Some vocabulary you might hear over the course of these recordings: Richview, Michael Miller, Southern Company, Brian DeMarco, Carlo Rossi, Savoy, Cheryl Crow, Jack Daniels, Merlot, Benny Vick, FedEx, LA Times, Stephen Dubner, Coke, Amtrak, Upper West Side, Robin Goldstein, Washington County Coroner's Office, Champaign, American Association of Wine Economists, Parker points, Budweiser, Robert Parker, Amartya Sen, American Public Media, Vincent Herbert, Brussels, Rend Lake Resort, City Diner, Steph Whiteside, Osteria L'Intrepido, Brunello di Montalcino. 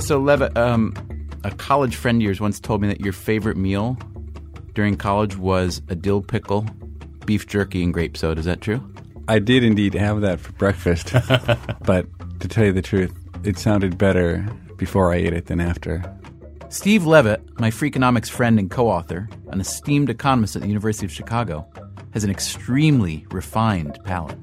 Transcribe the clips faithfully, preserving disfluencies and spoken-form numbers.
So, Levitt, um, a college friend of yours once told me that your favorite meal during college was a dill pickle, beef jerky, and grape soda. Is that true? I did indeed have that for breakfast. But to tell you the truth, it sounded better before I ate it than after. Steve Levitt, my Freakonomics friend and co-author, an esteemed economist at the University of Chicago, has an extremely refined palate.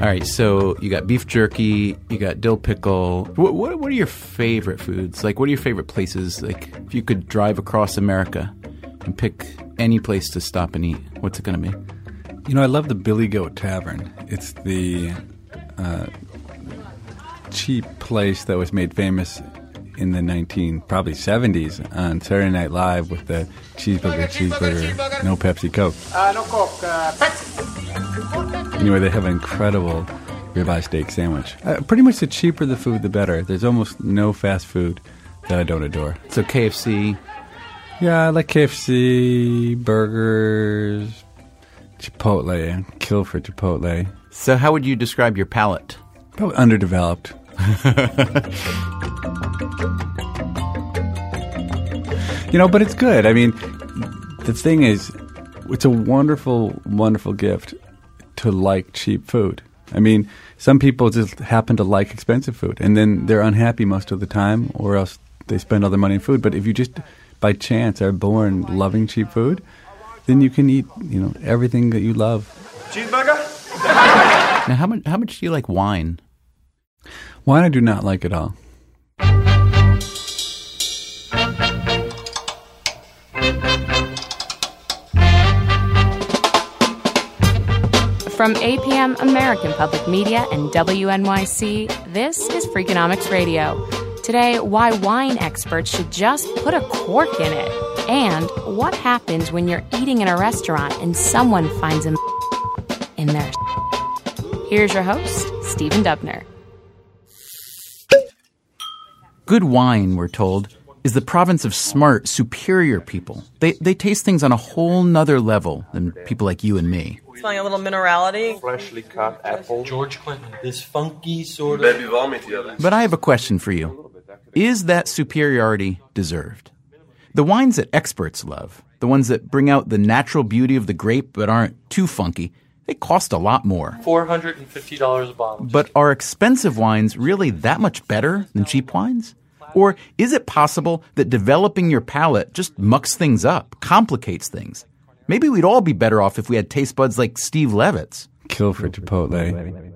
All right, so you got beef jerky, you got dill pickle. What, what, what are your favorite foods? Like, what are your favorite places? Like, if you could drive across America and pick any place to stop and eat, what's it going to be? You know, I love the Billy Goat Tavern. It's the uh, cheap place that was made famous in the nineteen probably seventies on Saturday Night Live with the cheeseburger, cheeseburger, cheeseburger, cheeseburger. No Pepsi, Coke. Uh, no Coke, uh, Pepsi. Anyway, they have an incredible ribeye steak sandwich. Uh, pretty much the cheaper the food, the better. There's almost no fast food that I don't adore. So K F C. Yeah, I like K F C, burgers, Chipotle. I kill for Chipotle. So how would you describe your palate? Probably underdeveloped. You know, but it's good. I mean, the thing is, it's a wonderful, wonderful gift to like cheap food. I mean, some people just happen to like expensive food, and then they're unhappy most of the time, or else they spend all their money on food. But if you just, by chance, are born loving cheap food, then you can eat, you know, everything that you love. Cheeseburger? Now, how much, how much do you like wine? Wine I do not like at all. From eight p.m. American Public Media and W N Y C, this is Freakonomics Radio. Today, why wine experts should just put a cork in it. And what happens when you're eating in a restaurant and someone finds a in their Here's your host, Stephen Dubner. Good wine, we're told, is the province of smart, superior people. They they taste things on a whole nother level than people like you and me. Smelling a little minerality. Freshly cut apple. George Clinton. This funky sort of... Baby vomit. But I have a question for you. Is that superiority deserved? The wines that experts love, the ones that bring out the natural beauty of the grape but aren't too funky, they cost a lot more. four hundred fifty dollars a bottle. But are expensive wines really that much better than cheap wines? Or is it possible that developing your palate just mucks things up, complicates things? Maybe we'd all be better off if we had taste buds like Steve Levitt's. Kill for Chipotle.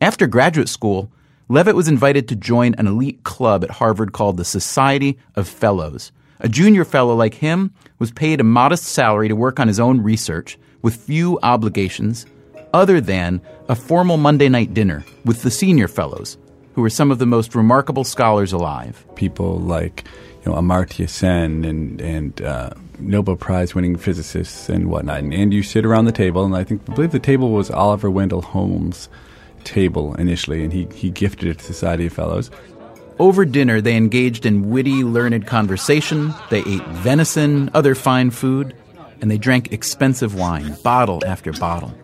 After graduate school, Levitt was invited to join an elite club at Harvard called the Society of Fellows. A junior fellow like him was paid a modest salary to work on his own research, with few obligations other than a formal Monday night dinner with the senior fellows, who are some of the most remarkable scholars alive. People like, you know, Amartya Sen and, and uh, Nobel Prize-winning physicists and whatnot. And, and you sit around the table, and I think I believe the table was Oliver Wendell Holmes' table initially, and he, he gifted it to Society of Fellows. Over dinner, they engaged in witty, learned conversation. They ate venison, other fine food, and they drank expensive wine, bottle after bottle.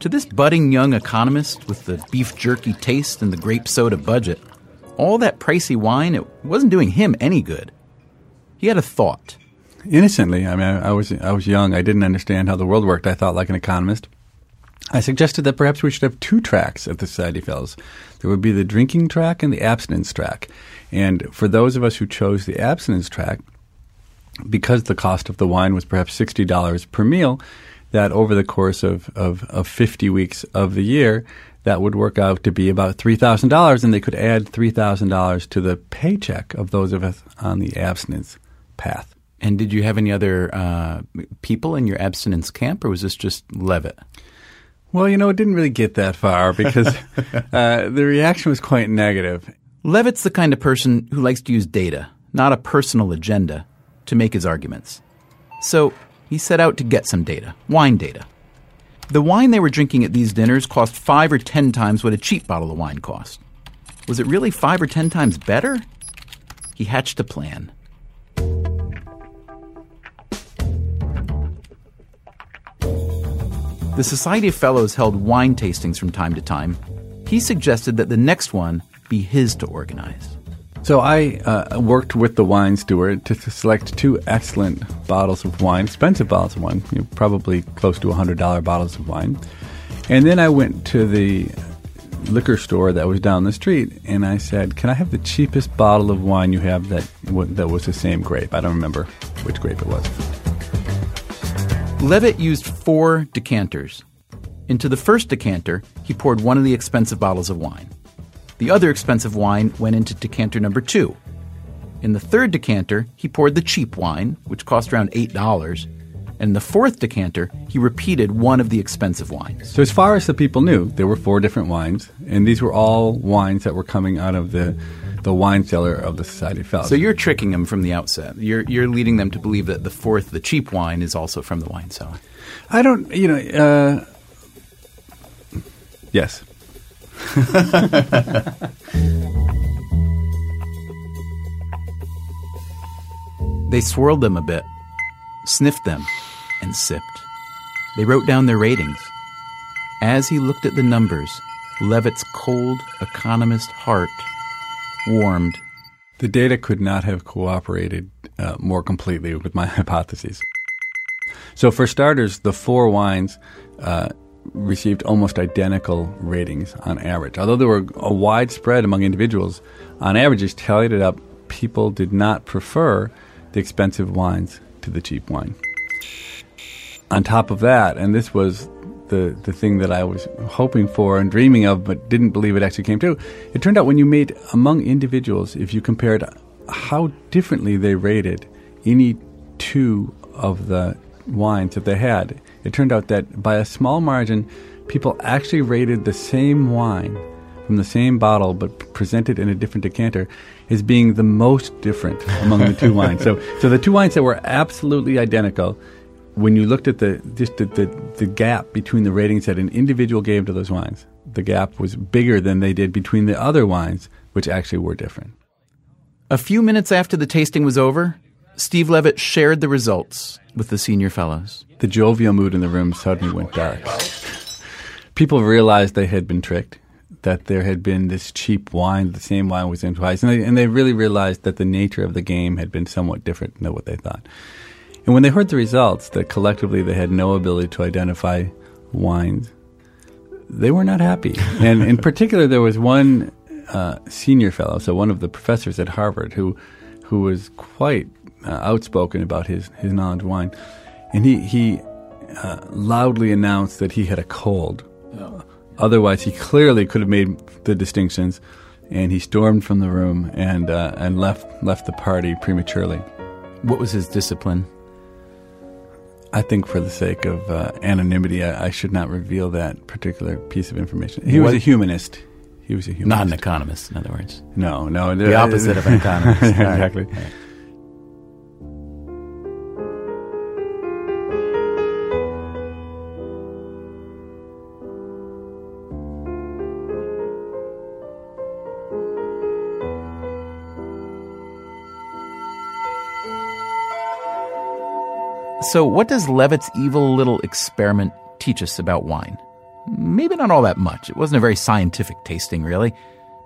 To this budding young economist with the beef jerky taste and the grape soda budget, all that pricey wine, it wasn't doing him any good. He had a thought. Innocently, I mean, I, I was I was young. I didn't understand how the world worked. I thought like an economist. I suggested that perhaps we should have two tracks at the Society of Fellows. There would be the drinking track and the abstinence track. And for those of us who chose the abstinence track, because the cost of the wine was perhaps sixty dollars per meal, that over the course of, of, of fifty weeks of the year, that would work out to be about three thousand dollars, and they could add three thousand dollars to the paycheck of those of us on the abstinence path. And did you have any other uh, people in your abstinence camp, or was this just Levitt? Well, you know, it didn't really get that far because uh, the reaction was quite negative. Levitt's the kind of person who likes to use data, not a personal agenda, to make his arguments. So he set out to get some data, wine data. The wine they were drinking at these dinners cost five or ten times what a cheap bottle of wine cost. Was it really five or ten times better? He hatched a plan. The Society of Fellows held wine tastings from time to time. He suggested that the next one be his to organize. So I uh, worked with the wine steward to select two excellent bottles of wine, expensive bottles of wine, you know, probably close to one hundred dollars bottles of wine. And then I went to the liquor store that was down the street, and I said, can I have the cheapest bottle of wine you have that w- that was the same grape? I don't remember which grape it was. Levitt used four decanters. Into the first decanter, he poured one of the expensive bottles of wine. The other expensive wine went into decanter number two. In the third decanter, he poured the cheap wine, which cost around eight dollars. And in the fourth decanter, he repeated one of the expensive wines. So as far as the people knew, there were four different wines, and these were all wines that were coming out of the the wine cellar of the Society of Fellows. So you're tricking them from the outset. You're you're leading them to believe that the fourth, the cheap wine, is also from the wine cellar. I don't, you know, uh, yes. They swirled them a bit, sniffed them, and sipped. They wrote down their ratings. As he looked at the numbers, Levitt's cold economist heart warmed. The data could not have cooperated uh, more completely with my hypotheses. So for starters, the four wines uh, received almost identical ratings on average. Although there were a wide spread among individuals, on average, just tallied it up, people did not prefer the expensive wines to the cheap wine. On top of that, and this was the, the thing that I was hoping for and dreaming of but didn't believe it actually came true, it turned out when you made among individuals, if you compared how differently they rated any two of the wines that they had, it turned out that by a small margin, people actually rated the same wine from the same bottle but presented in a different decanter as being the most different among the two wines. So so the two wines that were absolutely identical, when you looked at the just the, the, the gap between the ratings that an individual gave to those wines, the gap was bigger than they did between the other wines, which actually were different. A few minutes after the tasting was over, Steve Levitt shared the results with the senior fellows. The jovial mood in the room suddenly went dark. People realized they had been tricked, that there had been this cheap wine, the same wine was in twice, and they, and they really realized that the nature of the game had been somewhat different than what they thought. And when they heard the results, that collectively they had no ability to identify wines, they were not happy. And in particular, there was one uh, senior fellow, so one of the professors at Harvard, who who was quite Uh, outspoken about his, his knowledge of wine. And he, he uh, loudly announced that he had a cold. Oh. Otherwise, he clearly could have made the distinctions. And he stormed from the room and uh, and left left the party prematurely. What was his discipline? I think for the sake of uh, anonymity, I, I should not reveal that particular piece of information. He what? was a humanist. He was a humanist. Not an economist, in other words. No, no. The opposite of an economist. Exactly. All right. All right. So what does Levitt's evil little experiment teach us about wine? Maybe not all that much. It wasn't a very scientific tasting, really.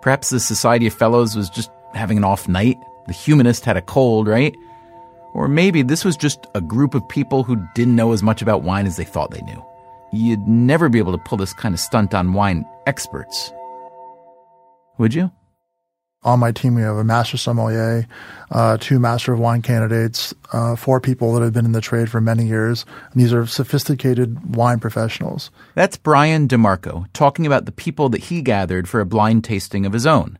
Perhaps the Society of Fellows was just having an off night. The humanist had a cold, right? Or maybe this was just a group of people who didn't know as much about wine as they thought they knew. You'd never be able to pull this kind of stunt on wine experts, would you? On my team, we have a master sommelier, uh, two master of wine candidates, uh, four people that have been in the trade for many years. And these are sophisticated wine professionals. That's Brian DeMarco talking about the people that he gathered for a blind tasting of his own.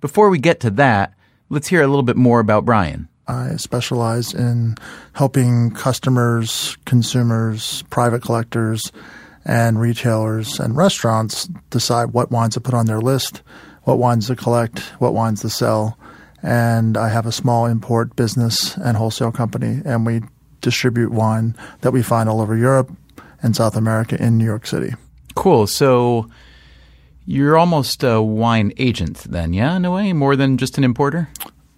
Before we get to that, let's hear a little bit more about Brian. I specialize in helping customers, consumers, private collectors, and retailers and restaurants decide what wines to put on their list, what wines to collect, what wines to sell. And I have a small import business and wholesale company, and we distribute wine that we find all over Europe and South America in New York City. Cool. So you're almost a wine agent then, yeah, in a way, more than just an importer?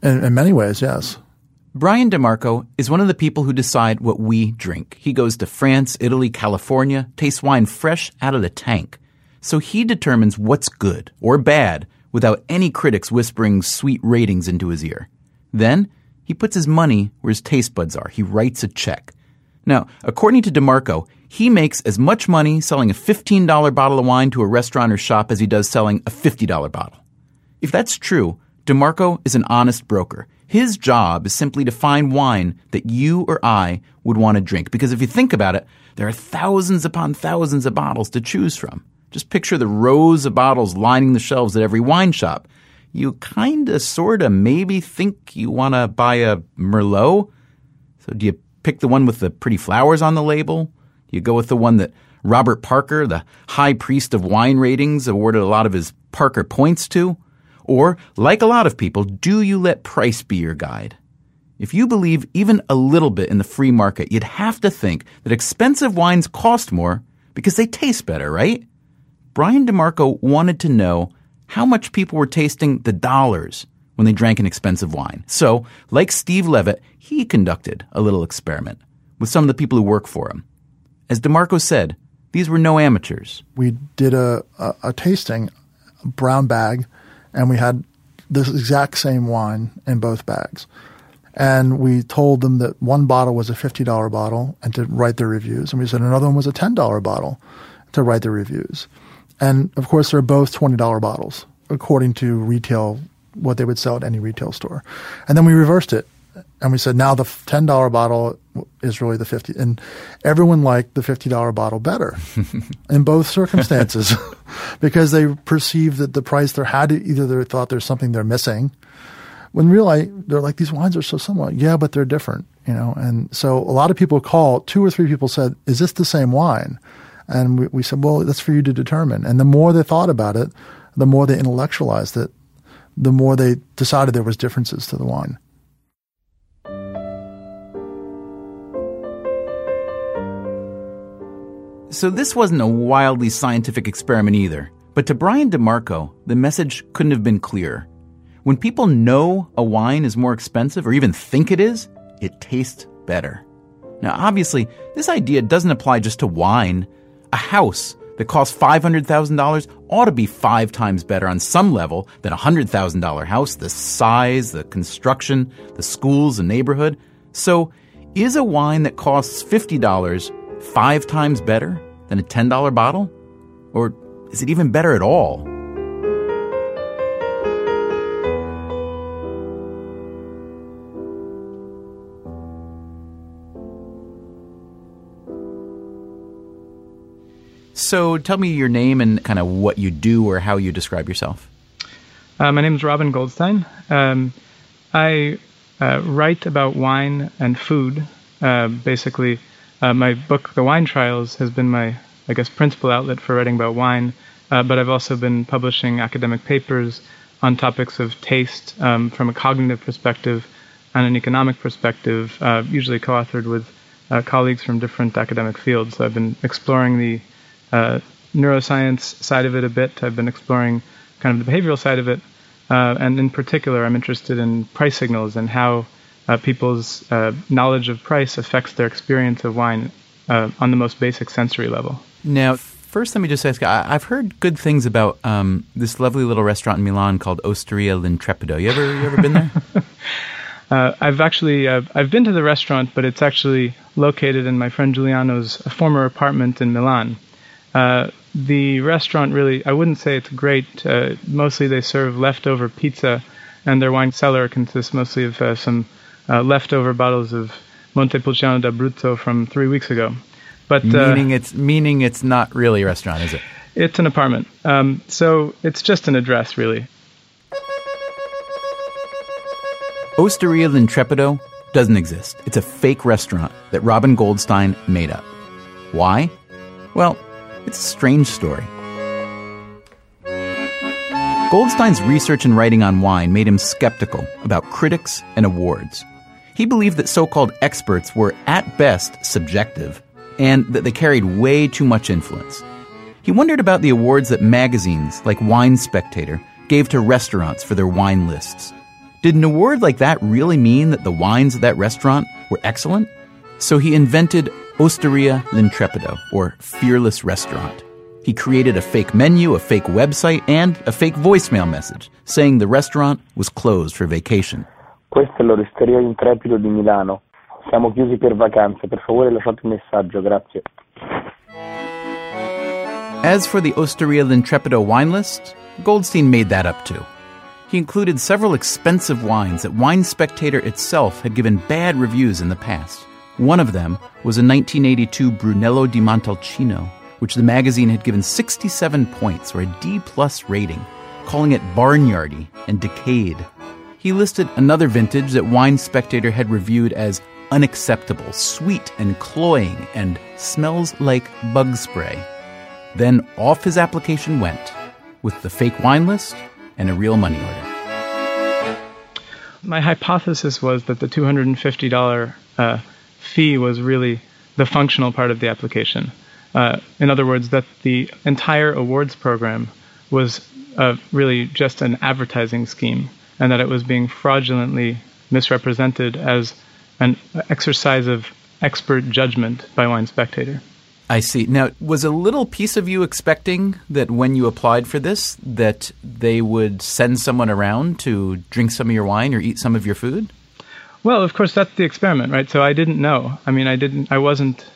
In, in many ways, yes. Brian DeMarco is one of the people who decide what we drink. He goes to France, Italy, California, tastes wine fresh out of the tank. So he determines what's good or bad without any critics whispering sweet ratings into his ear. Then he puts his money where his taste buds are. He writes a check. Now, according to DeMarco, he makes as much money selling a fifteen dollars bottle of wine to a restaurant or shop as he does selling a fifty dollars bottle. If that's true, DeMarco is an honest broker. His job is simply to find wine that you or I would want to drink. Because if you think about it, there are thousands upon thousands of bottles to choose from. Just picture the rows of bottles lining the shelves at every wine shop. You kinda, sorta, maybe think you wanna buy a Merlot. So do you pick the one with the pretty flowers on the label? Do you go with the one that Robert Parker, the high priest of wine ratings, awarded a lot of his Parker points to? Or, like a lot of people, do you let price be your guide? If you believe even a little bit in the free market, you'd have to think that expensive wines cost more because they taste better, right? Brian DeMarco wanted to know how much people were tasting the dollars when they drank an expensive wine. So, like Steve Levitt, he conducted a little experiment with some of the people who work for him. As DeMarco said, these were no amateurs. We did a, a, a tasting, a brown bag, and we had this exact same wine in both bags. And we told them that one bottle was a fifty dollars bottle and to write their reviews. And we said another one was a ten dollars bottle to write their reviews. And, of course, they're both twenty dollars bottles, according to retail, what they would sell at any retail store. And then we reversed it. And we said, now the ten dollars bottle is really the fifty dollars. And everyone liked the fifty dollars bottle better in both circumstances because they perceived that the price there had to, either they thought there's something they're missing. When really, they're like, these wines are so similar. Yeah, but they're different, you know. And so a lot of people called. Two or three people said, is this the same wine? And we, we said, well, that's for you to determine. And the more they thought about it, the more they intellectualized it, the more they decided there was differences to the wine. So this wasn't a wildly scientific experiment either. But to Brian DeMarco, the message couldn't have been clearer. When people know a wine is more expensive or even think it is, it tastes better. Now, obviously, this idea doesn't apply just to wine. A house that costs five hundred thousand dollars ought to be five times better on some level than a one hundred thousand dollars house, the size, the construction, the schools, the neighborhood. So is a wine that costs fifty dollars five times better than a ten dollars bottle? Or is it even better at all? So tell me your name and kind of what you do or how you describe yourself. Uh, my name is Robin Goldstein. Um, I uh, write about wine and food. Uh, basically, uh, my book, The Wine Trials, has been my, I guess, principal outlet for writing about wine. Uh, but I've also been publishing academic papers on topics of taste um, from a cognitive perspective and an economic perspective, uh, usually co-authored with uh, colleagues from different academic fields. So I've been exploring the Uh, neuroscience side of it a bit. I've been exploring kind of the behavioral side of it. Uh, and in particular, I'm interested in price signals and how uh, people's uh, knowledge of price affects their experience of wine uh, on the most basic sensory level. Now, first let me just ask, I, I've heard good things about um, this lovely little restaurant in Milan called Osteria L'Intrepido. You ever you ever been there? uh, I've actually, uh, I've been to the restaurant, but it's actually located in my friend Giuliano's former apartment in Milan. Uh, the restaurant really, I wouldn't say it's great. Uh, mostly they serve leftover pizza, and their wine cellar consists mostly of uh, some uh, leftover bottles of Montepulciano d'Abruzzo from three weeks ago. But uh, meaning it's meaning it's not really a restaurant, is it? It's an apartment. Um, so it's just an address, really. Osteria L'Intrepido doesn't exist. It's a fake restaurant that Robin Goldstein made up. Why? Well, it's a strange story. Goldstein's research and writing on wine made him skeptical about critics and awards. He believed that so-called experts were at best subjective, and that they carried way too much influence. He wondered about the awards that magazines like Wine Spectator gave to restaurants for their wine lists. Did an award like that really mean that the wines at that restaurant were excellent? So he invented Osteria L'Intrepido, or Fearless Restaurant. He created a fake menu, a fake website, and a fake voicemail message saying the restaurant was closed for vacation. Questo è l'Osteria L'Intrepido di Milano. Siamo chiusi per vacanze. Per favore lasciate un messaggio, grazie. As for the Osteria L'Intrepido wine list, Goldstein made that up too. He included several expensive wines that Wine Spectator itself had given bad reviews in the past. One of them was a nineteen eighty-two Brunello di Montalcino, which the magazine had given sixty-seven points, or a D-plus rating, calling it barnyardy and decayed. He listed another vintage that Wine Spectator had reviewed as unacceptable, sweet and cloying, and smells like bug spray. Then off his application went, with the fake wine list and a real money order. My hypothesis was that the two hundred fifty dollars uh, fee was really the functional part of the application. Uh, in other words, that the entire awards program was uh, really just an advertising scheme, and that it was being fraudulently misrepresented as an exercise of expert judgment by Wine Spectator. I see. Now, was a little piece of you expecting that when you applied for this, that they would send someone around to drink some of your wine or eat some of your food? Well, of course, that's the experiment, right? So I didn't know. I mean, I didn't. I wasn't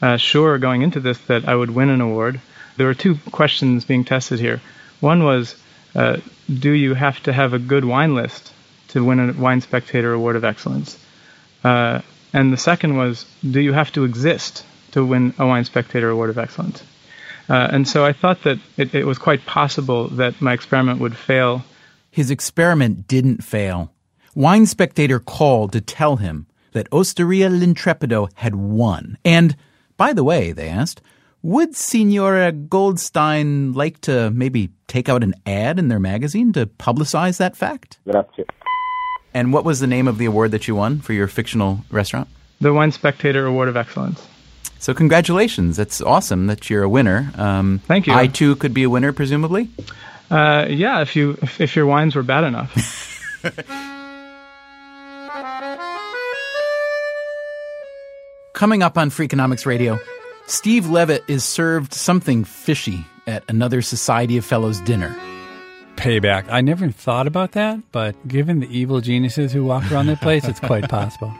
uh, sure going into this that I would win an award. There were two questions being tested here. One was, uh, do you have to have a good wine list to win a Wine Spectator Award of Excellence? Uh, and the second was, do you have to exist to win a Wine Spectator Award of Excellence? Uh, and so I thought that it, it was quite possible that my experiment would fail. His experiment didn't fail. Wine Spectator called to tell him that Osteria L'Intrepido had won. And, by the way, they asked, would Signora Goldstein like to maybe take out an ad in their magazine to publicize that fact? Grazie. And what was the name of the award that you won for your fictional restaurant? The Wine Spectator Award of Excellence. So congratulations. That's awesome that you're a winner. Um, Thank you. I, too, could be a winner, presumably? Uh, yeah, if you if, if your wines were bad enough. Coming up on Freakonomics Radio, Steve Levitt is served something fishy at another Society of Fellows dinner. Payback. I never thought about that, but given the evil geniuses who walk around that place, it's quite possible.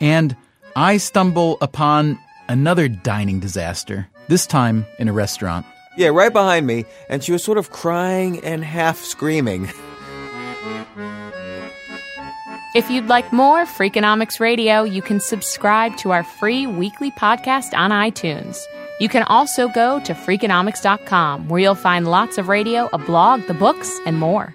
And I stumble upon another dining disaster, this time in a restaurant. Yeah, right behind me, and she was sort of crying and half screaming. If you'd like more Freakonomics Radio, you can subscribe to our free weekly podcast on iTunes. You can also go to Freakonomics dot com, where you'll find lots of radio, a blog, the books, and more.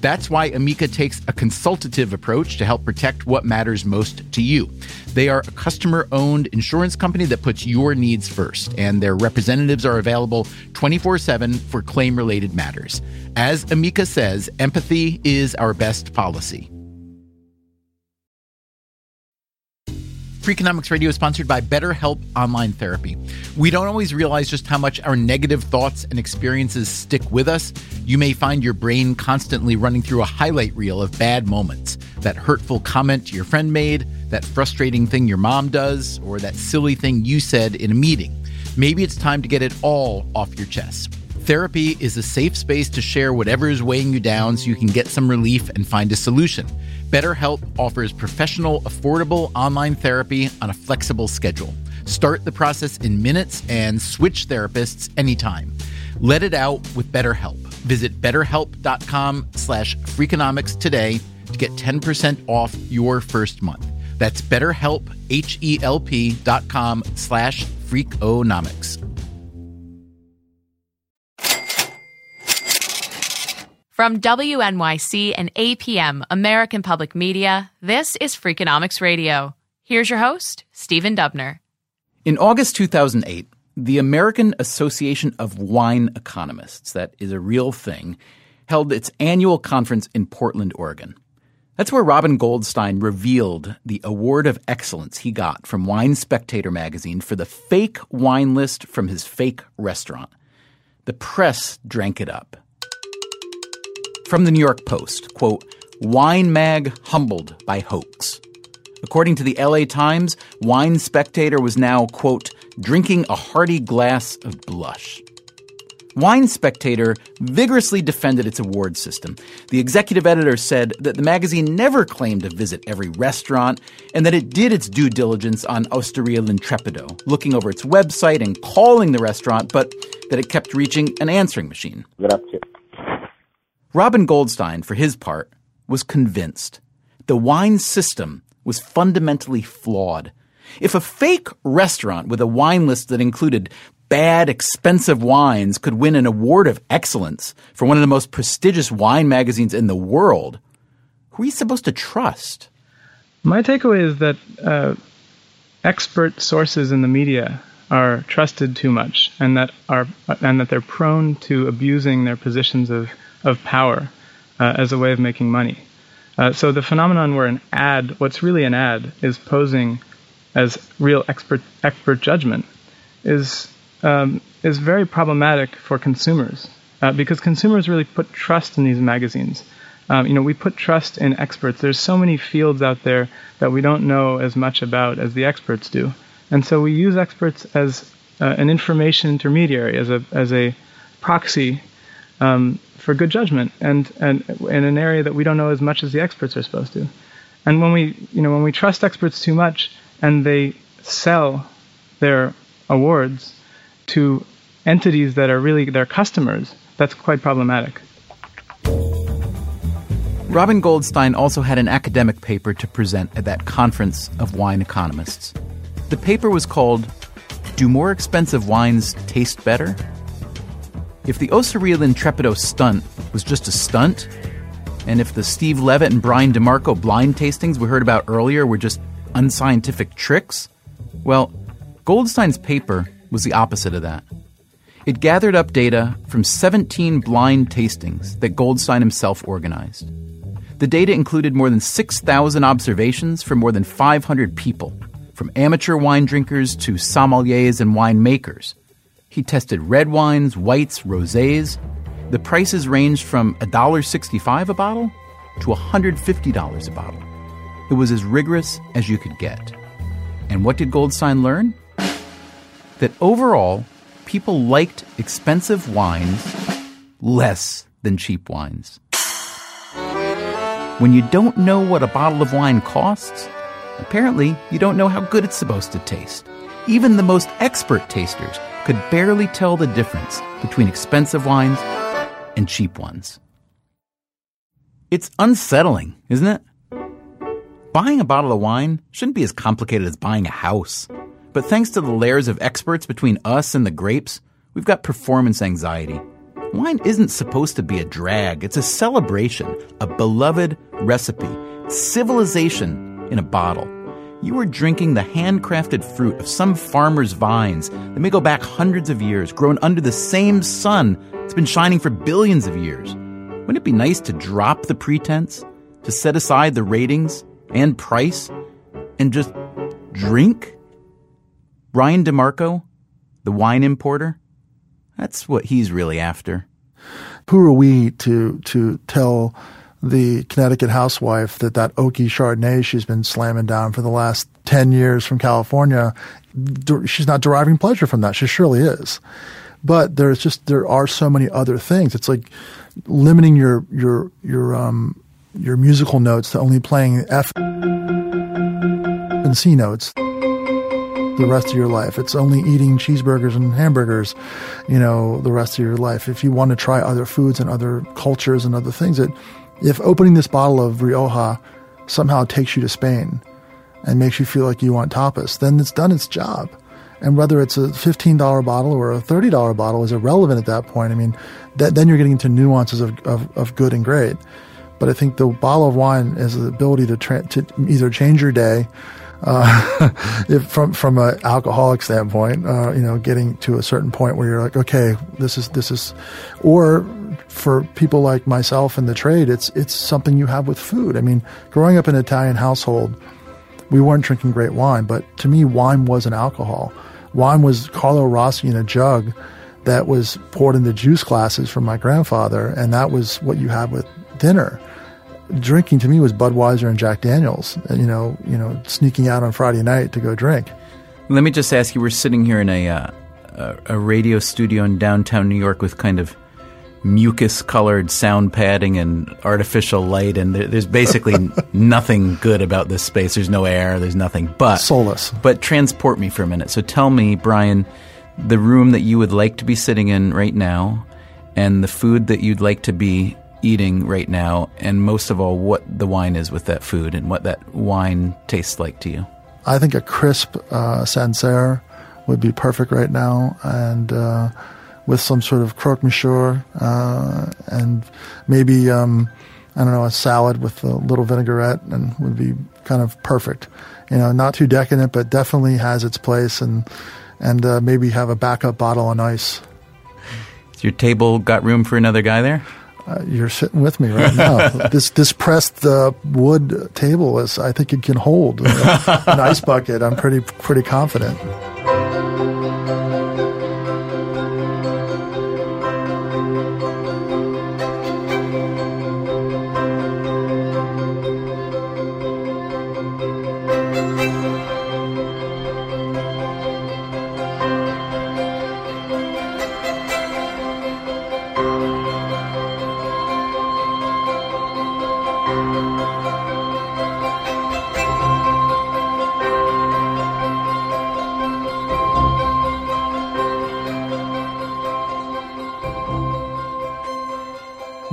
That's why Amica takes a consultative approach to help protect what matters most to you. They are a customer-owned insurance company that puts your needs first, and their representatives are available twenty-four seven for claim-related matters. As Amica says, empathy is our best policy. Freakonomics Radio is sponsored by BetterHelp Online Therapy. We don't always realize just how much our negative thoughts and experiences stick with us. You may find your brain constantly running through a highlight reel of bad moments. That hurtful comment your friend made, that frustrating thing your mom does, or that silly thing you said in a meeting. Maybe it's time to get it all off your chest. Therapy is a safe space to share whatever is weighing you down so you can get some relief and find a solution. BetterHelp offers professional, affordable online therapy on a flexible schedule. Start the process in minutes and switch therapists anytime. Let it out with BetterHelp. Visit BetterHelp.com slash Freakonomics today to get ten percent off your first month. That's BetterHelp, H E L P dot com slash Freakonomics. From W N Y C and A P M, American Public Media, this is Freakonomics Radio. Here's your host, Stephen Dubner. In August two thousand eight, the American Association of Wine Economists, that is a real thing, held its annual conference in Portland, Oregon. That's where Robin Goldstein revealed the award of excellence he got from Wine Spectator magazine for the fake wine list from his fake restaurant. The press drank it up. From the New York Post, quote, "Wine mag humbled by hoax." According to the L A Times, Wine Spectator was now, quote, "drinking a hearty glass of blush." Wine Spectator vigorously defended its award system. The executive editor said that the magazine never claimed to visit every restaurant and that it did its due diligence on Osteria L'Intrepido, looking over its website and calling the restaurant, but that it kept reaching an answering machine. Grazie. Robin Goldstein, for his part, was convinced the wine system was fundamentally flawed. If a fake restaurant with a wine list that included bad, expensive wines could win an award of excellence for one of the most prestigious wine magazines in the world, who are you supposed to trust? My takeaway is that uh, expert sources in the media are trusted too much, and that are and that they're prone to abusing their positions of of power uh, as a way of making money. Uh, so the phenomenon where an ad, what's really an ad, is posing as real expert expert judgment is um, is very problematic for consumers uh, because consumers really put trust in these magazines. Um, you know, we put trust in experts. There's so many fields out there that we don't know as much about as the experts do. And so we use experts as uh, an information intermediary, as a as a proxy um, for good judgment, and, and in an area that we don't know as much as the experts are supposed to. And when we, you know, when we trust experts too much, and they sell their awards to entities that are really their customers, that's quite problematic. Robin Goldstein also had an academic paper to present at that conference of wine economists. The paper was called "Do More Expensive Wines Taste Better?" If the Osteria L'Intrepido stunt was just a stunt, and if the Steve Levitt and Brian DeMarco blind tastings we heard about earlier were just unscientific tricks, well, Goldstein's paper was the opposite of that. It gathered up data from seventeen blind tastings that Goldstein himself organized. The data included more than six thousand observations from more than five hundred people, from amateur wine drinkers to sommeliers and wine makers. He tested red wines, whites, rosés. The prices ranged from one dollar and sixty-five cents a bottle to one hundred fifty dollars a bottle. It was as rigorous as you could get. And what did Goldstein learn? That overall, people liked expensive wines less than cheap wines. When you don't know what a bottle of wine costs, apparently you don't know how good it's supposed to taste. Even the most expert tasters could barely tell the difference between expensive wines and cheap ones. It's unsettling, isn't it? Buying a bottle of wine shouldn't be as complicated as buying a house. But thanks to the layers of experts between us and the grapes, we've got performance anxiety. Wine isn't supposed to be a drag. It's a celebration, a beloved recipe, civilization in a bottle. You are drinking the handcrafted fruit of some farmer's vines that may go back hundreds of years, grown under the same sun that's been shining for billions of years. Wouldn't it be nice to drop the pretense, to set aside the ratings and price, and just drink? Brian DeMarco, the wine importer, that's what he's really after. Who are we to to tell the Connecticut housewife that that oaky Chardonnay she's been slamming down for the last ten years from California, she's not deriving pleasure from that? She surely is. But there's just there are so many other things. It's like limiting your your your um your musical notes to only playing F and C notes the rest of your life. It's only eating cheeseburgers and hamburgers, you know, the rest of your life. If you want to try other foods and other cultures and other things, that if opening this bottle of Rioja somehow takes you to Spain and makes you feel like you want tapas, then it's done its job. And whether it's a fifteen dollar bottle or a thirty dollar bottle is irrelevant at that point. I mean, that, then you're getting into nuances of, of, of good and great. But I think the bottle of wine is the ability to, tra- to either change your day uh, if from from an alcoholic standpoint, uh, you know, getting to a certain point where you're like, okay, this is this is, or for people like myself in the trade, it's it's something you have with food. I mean, growing up in an Italian household, we weren't drinking great wine, but to me, wine was an alcohol. Wine was Carlo Rossi in a jug that was poured into juice glasses from my grandfather, and that was what you had with dinner. Drinking to me was Budweiser and Jack Daniels, you know, you know, sneaking out on Friday night to go drink. Let me just ask you, we're sitting here in a, uh, a radio studio in downtown New York with kind of mucus-colored sound padding and artificial light, and there, there's basically nothing good about this space. There's no air, there's nothing. But soulless. But transport me for a minute. So tell me, Brian, the room that you would like to be sitting in right now and the food that you'd like to be eating right now, and most of all, what the wine is with that food and what that wine tastes like to you. I think a crisp uh, Sancerre would be perfect right now, and uh, with some sort of croque monsieur, uh, and maybe um, I don't know, a salad with a little vinaigrette, and would be kind of perfect. You know, not too decadent, but definitely has its place, and and uh, maybe have a backup bottle on ice. Has your table got room for another guy there? Uh, you're sitting with me right now. this this pressed uh, wood table is, I think, it can hold you know, an ice bucket. I'm pretty pretty confident.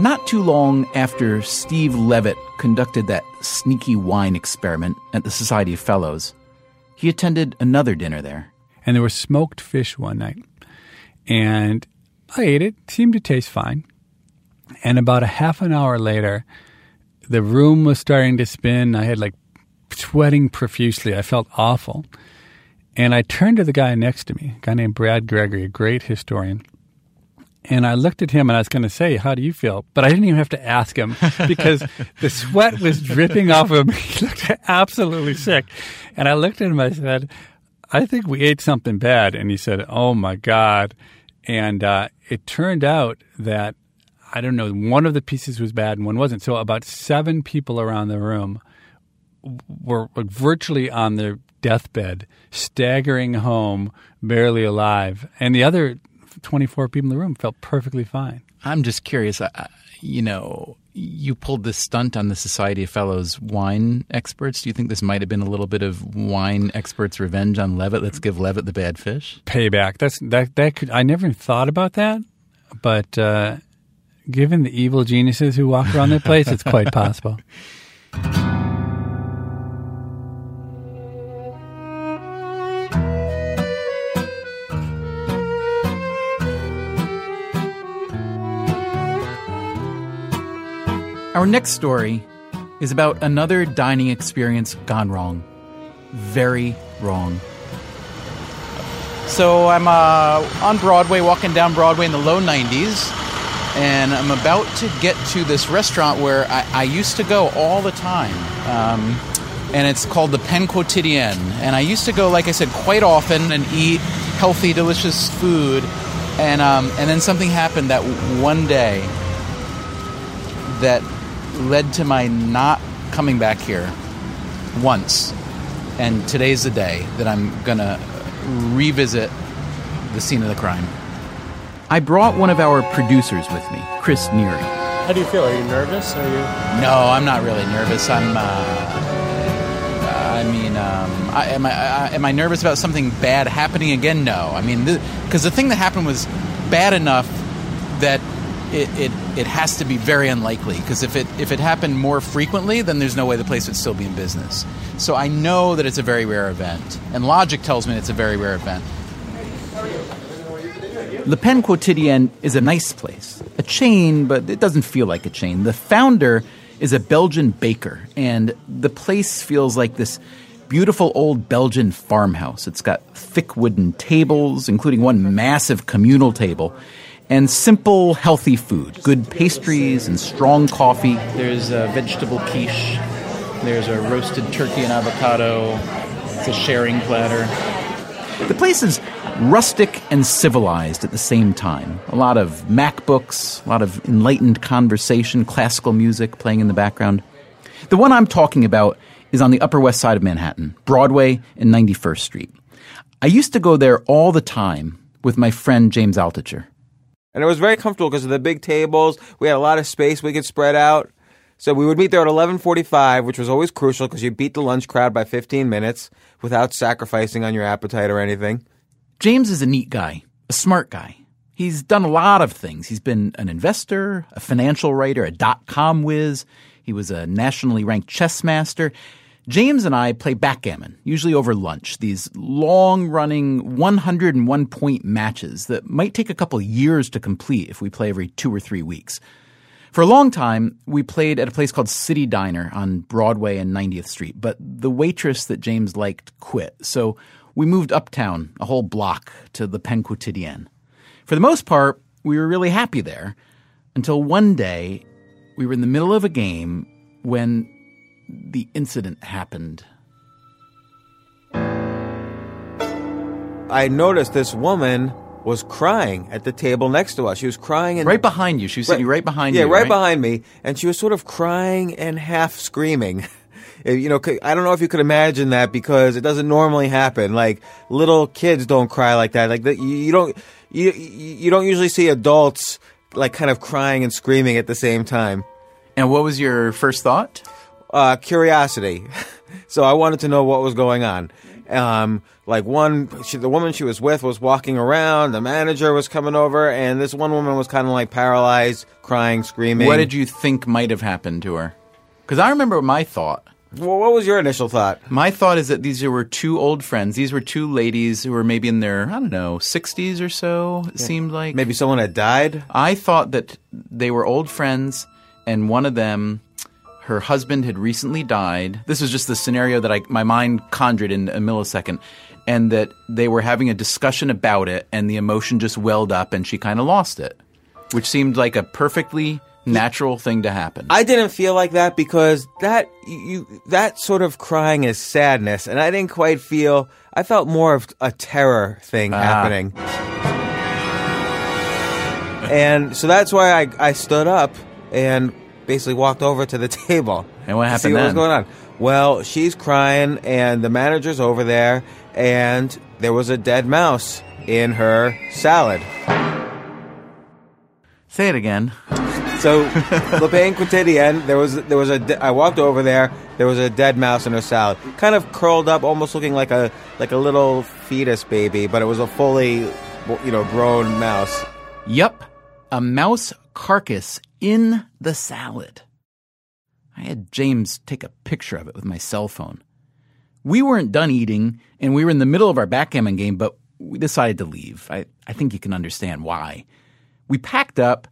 Not too long after Steve Levitt conducted that sneaky wine experiment at the Society of Fellows, he attended another dinner there. And there was smoked fish one night. And I ate it. It seemed to taste fine. And about a half an hour later, the room was starting to spin. I had like sweating profusely. I felt awful. And I turned to the guy next to me, a guy named Brad Gregory, a great historian. And I looked at him and I was going to say, how do you feel? But I didn't even have to ask him because the sweat was dripping off of him. He looked absolutely sick. And I looked at him and I said, I think we ate something bad. And he said, oh, my God. And uh, it turned out that, I don't know, one of the pieces was bad and one wasn't. So about seven people around the room were virtually on their deathbed, staggering home, barely alive. And the other twenty-four people in the room felt perfectly fine. I'm just curious. I, you know, you pulled this stunt on the Society of Fellows wine experts. Do you think this might have been a little bit of wine experts' revenge on Levitt? Let's give Levitt the bad fish. Payback. That's that. That could. I never even thought about that, but uh, given the evil geniuses who walk around their place, it's quite possible. Our next story is about another dining experience gone wrong. Very wrong. So I'm uh, on Broadway, walking down Broadway in the low nineties, and I'm about to get to this restaurant where I, I used to go all the time. Um, and it's called Le Pain Quotidien. And I used to go, like I said, quite often and eat healthy, delicious food. And um, and then something happened that one day that led to my not coming back here once. And today's the day that I'm going to revisit the scene of the crime. I brought one of our producers with me, Chris Neary. How do you feel? Are you nervous? Are you? No, I'm not really nervous. I'm, uh, I mean, um, I, am, I, I, am I nervous about something bad happening again? No. I mean, because the thing that happened was bad enough that It, it it has to be very unlikely, because if it if it happened more frequently, then there's no way the place would still be in business. So I know that it's a very rare event, and logic tells me it's a very rare event. Le Pain Quotidien is a nice place, a chain, but it doesn't feel like a chain. The founder is a Belgian baker, and the place feels like this beautiful old Belgian farmhouse. It's got thick wooden tables, including one massive communal table, and simple, healthy food, good pastries and strong coffee. There's a vegetable quiche. There's a roasted turkey and avocado. It's a sharing platter. The place is rustic and civilized at the same time. A lot of MacBooks, a lot of enlightened conversation, classical music playing in the background. The one I'm talking about is on the Upper West Side of Manhattan, Broadway and ninety-first Street. I used to go there all the time with my friend James Altucher. And it was very comfortable because of the big tables. We had a lot of space. We could spread out. So we would meet there at eleven forty-five, which was always crucial because you beat the lunch crowd by fifteen minutes without sacrificing on your appetite or anything. James is a neat guy, a smart guy. He's done a lot of things. He's been an investor, a financial writer, a dot-com whiz. He was a nationally ranked chess master. James and I play backgammon, usually over lunch, these long-running one hundred one point matches that might take a couple years to complete if we play every two or three weeks. For a long time, we played at a place called City Diner on Broadway and ninetieth Street, but the waitress that James liked quit, so we moved uptown a whole block to the Pain Quotidien. For the most part, we were really happy there, until one day we were in the middle of a game when the incident happened. I noticed this woman was crying at the table next to us. She was crying. And right behind you. She was sitting right, right behind yeah, you. Yeah, right, right behind me. And she was sort of crying and half screaming. You know, I don't know if you could imagine that because it doesn't normally happen. Like, little kids don't cry like that. Like, you don't, you, you don't usually see adults, like, kind of crying and screaming at the same time. And what was your first thought? Uh, curiosity. So I wanted to know what was going on. Um, like one, she, the woman she was with was walking around, the manager was coming over, and this one woman was kind of like paralyzed, crying, screaming. What did you think might have happened to her? Because I remember my thought. Well, what was your initial thought? My thought is that these were two old friends. These were two ladies who were maybe in their, I don't know, sixties or so, it yeah. seemed like. Maybe someone had died? I thought that they were old friends, and one of them... her husband had recently died. This was just the scenario that I, my mind conjured in a millisecond. And that they were having a discussion about it, and the emotion just welled up, and she kind of lost it. which seemed like a perfectly natural thing to happen. I didn't feel like that because that you that sort of crying is sadness, and I didn't quite feel. I felt more of a terror thing ah. happening. And so that's why I, I stood up and basically walked over to the table. And what happened to see what then? was going on. Well, she's crying, and the manager's over there, and there was a dead mouse in her salad. Say it again. So, Le Pain Quotidien, there was there was a de- I walked over there. There was a dead mouse in her salad, kind of curled up, almost looking like a like a little fetus baby, but it was a fully, you know, grown mouse. Yep, a mouse carcass in the salad. I had James take a picture of it with my cell phone. We weren't done eating, and we were in the middle of our backgammon game, but we decided to leave. I, I think you can understand why. We packed up.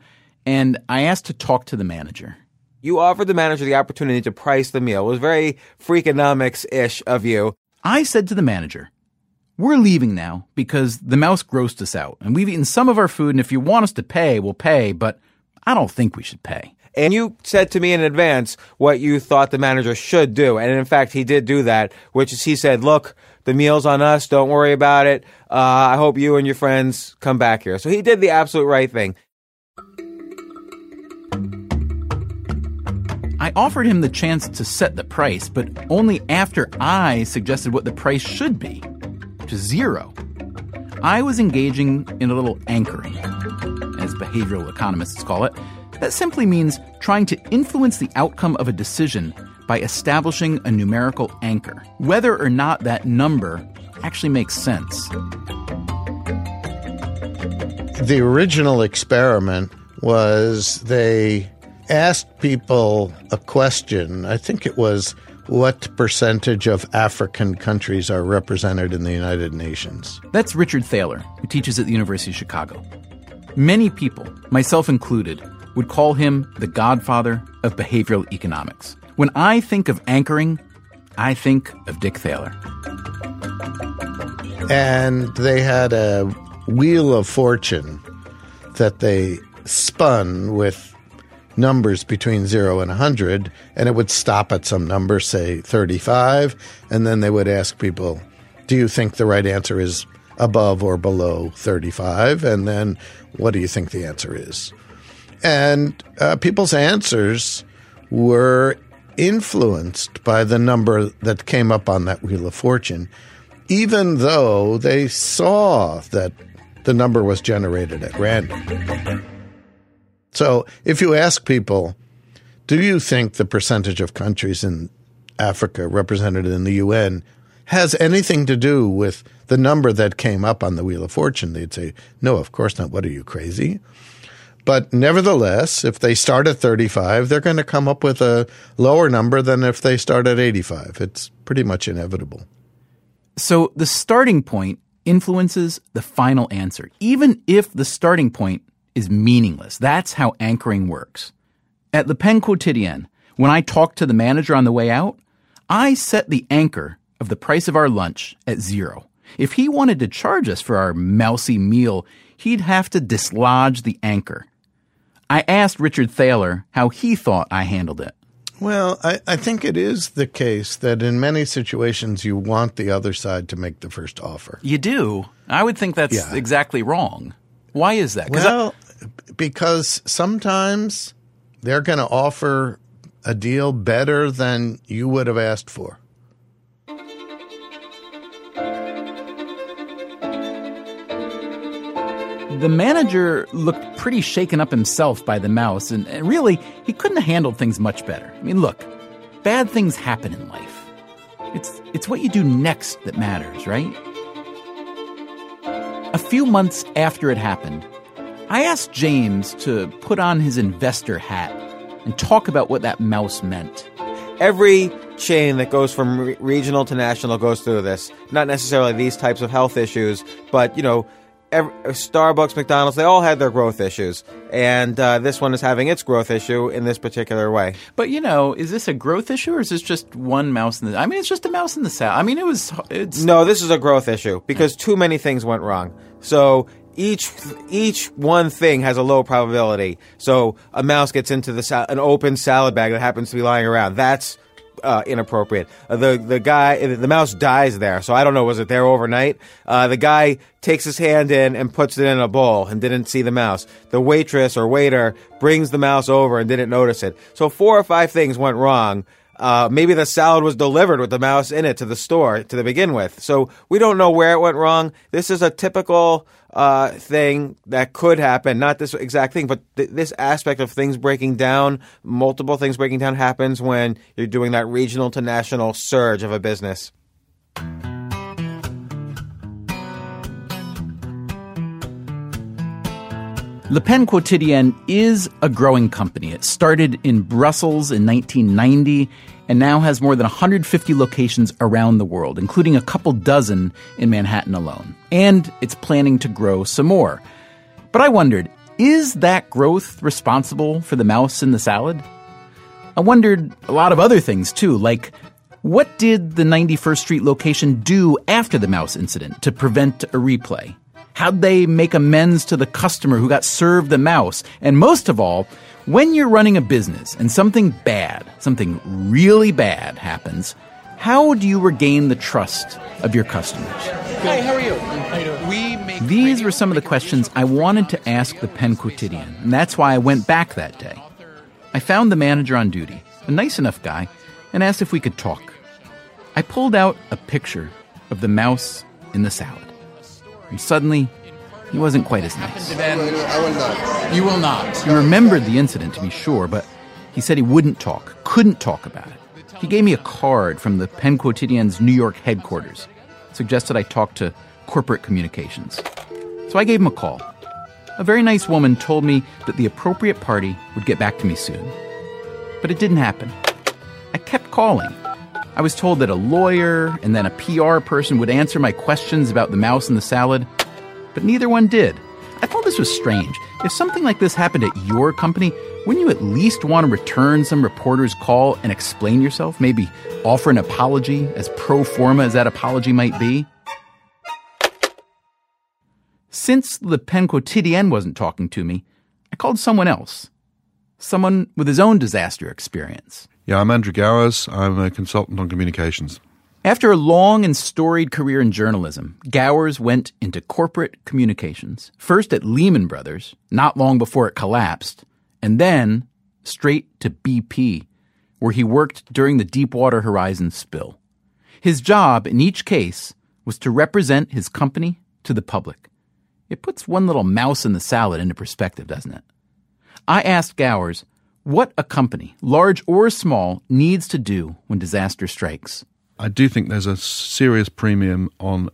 And I asked to talk to the manager. You offered the manager the opportunity to price the meal. It was very Freakonomics-ish of you. I said to the manager, we're leaving now because the mouse grossed us out. And we've eaten some of our food, and if you want us to pay, we'll pay. But I don't think we should pay. And you said to me in advance what you thought the manager should do. And in fact, he did do that, which is he said, look, the meal's on us. Don't worry about it. Uh, I hope you and your friends come back here. So he did the absolute right thing. I offered him the chance to set the price, but only after I suggested what the price should be, which is zero. I was engaging in a little anchoring, as behavioral economists call it. That simply means trying to influence the outcome of a decision by establishing a numerical anchor, whether or not that number actually makes sense. The original experiment was they asked people a question. I think it was, what percentage of African countries are represented in the United Nations? That's Richard Thaler, who teaches at the University of Chicago. Many people, myself included, would call him the godfather of behavioral economics. When I think of anchoring, I think of Dick Thaler. And they had a wheel of fortune that they spun with numbers between zero and one hundred, and it would stop at some number, say thirty-five, and then they would ask people, do you think the right answer is above or below thirty-five? And then, what do you think the answer is? And uh, people's answers were influenced by the number that came up on that wheel of fortune, even though they saw that the number was generated at random. So if you ask people, do you think the percentage of countries in Africa represented in the U N has anything to do with the number that came up on the Wheel of Fortune, they'd say, no, of course not. What are you, crazy? But nevertheless, if they start at thirty-five, they're going to come up with a lower number than if they start at eighty-five. It's pretty much inevitable. So the starting point influences the final answer, even if the starting point is meaningless. That's how anchoring works. At Le Pain Quotidien, when I talked to the manager on the way out, I set the anchor of the price of our lunch at zero. If he wanted to charge us for our mousy meal, he'd have to dislodge the anchor. I asked Richard Thaler how he thought I handled it. Well, I, I think it is the case that in many situations you want the other side to make the first offer. You do. I would think that's yeah. exactly wrong. Why is that? Well, I- Because sometimes they're going to offer a deal better than you would have asked for. The manager looked pretty shaken up himself by the mouse, and, and really, he couldn't have handled things much better. I mean, look, bad things happen in life. It's, it's what you do next that matters, right? A few months after it happened, I asked James to put on his investor hat and talk about what that mouse meant. Every chain that goes from re- regional to national goes through this. Not necessarily these types of health issues, but, you know, every, Starbucks, McDonald's, they all had their growth issues. And uh, this one is having its growth issue in this particular way. But, you know, is this a growth issue or is this just one mouse in the... I mean, it's just a mouse in the salad. I mean, it was... It's... No, this is a growth issue because too many things went wrong. So... Each each one thing has a low probability. So a mouse gets into the sal- an open salad bag that happens to be lying around. That's uh, inappropriate. Uh, the the guy the mouse dies there. So I don't know. Was it there overnight? Uh, the guy takes his hand in and puts it in a bowl and didn't see the mouse. The waitress or waiter brings the mouse over and didn't notice it. So four or five things went wrong. Uh, maybe the salad was delivered with the mouse in it to the store to begin with. So we don't know where it went wrong. This is a typical uh, thing that could happen. Not this exact thing, but th- this aspect of things breaking down, multiple things breaking down happens when you're doing that regional to national surge of a business. Le Pain Quotidien is a growing company. It started in Brussels in nineteen ninety and now has more than one hundred fifty locations around the world, including a couple dozen in Manhattan alone. And it's planning to grow some more. But I wondered, is that growth responsible for the mouse in the salad? I wondered a lot of other things, too, like what did the ninety-first Street location do after the mouse incident to prevent a replay? How'd they make amends to the customer who got served the mouse? And most of all, when you're running a business and something bad, something really bad happens, how do you regain the trust of your customers? Hey, how are you? How you doing? We make These were some of the questions I wanted to ask the Pain Quotidien, and that's why I went back that day. I found the manager on duty, a nice enough guy, and asked if we could talk. I pulled out a picture of the mouse in the salad. And suddenly, he wasn't quite as nice. I will not. You will not. He remembered the incident, to be sure, but he said he wouldn't talk, couldn't talk about it. He gave me a card from the Pain Quotidien's New York headquarters, suggested I talk to corporate communications. So I gave him a call. A very nice woman told me that the appropriate party would get back to me soon. But it didn't happen. I kept calling. I was told that a lawyer and then a P R person would answer my questions about the mouse and the salad, but neither one did. I thought this was strange. If something like this happened at your company, wouldn't you at least want to return some reporter's call and explain yourself? Maybe offer an apology, as pro forma as that apology might be? Since Le Pain Quotidien wasn't talking to me, I called someone else. Someone with his own disaster experience. Yeah, I'm Andrew Gowers. I'm a consultant on communications. After a long and storied career in journalism, Gowers went into corporate communications, first at Lehman Brothers, not long before it collapsed, and then straight to B P, where he worked during the Deepwater Horizon spill. His job in each case was to represent his company to the public. It puts one little mouse in the salad into perspective, doesn't it? I asked Gowers what a company, large or small, needs to do when disaster strikes. I do think there's a serious premium on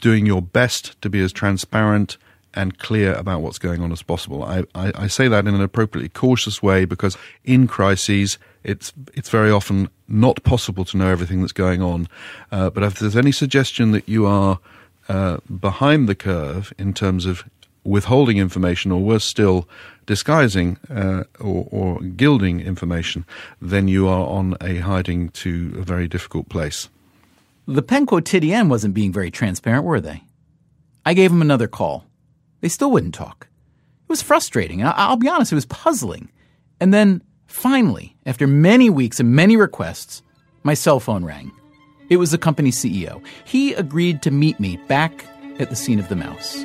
doing your best to be as transparent and clear about what's going on as possible. I, I, I say that in an appropriately cautious way because in crises, it's it's very often not possible to know everything that's going on. Uh, but if there's any suggestion that you are uh, behind the curve in terms of withholding information, or worse still, disguising uh, or, or gilding information, then you are on a hiding to a very difficult place. Le Pain Quotidien wasn't being very transparent, were they? I gave him another call. They still wouldn't talk. It was frustrating. I- I'll be honest, it was puzzling. And then, finally, after many weeks and many requests, my cell phone rang. It was the company C E O. He agreed to meet me back at the scene of the mouse.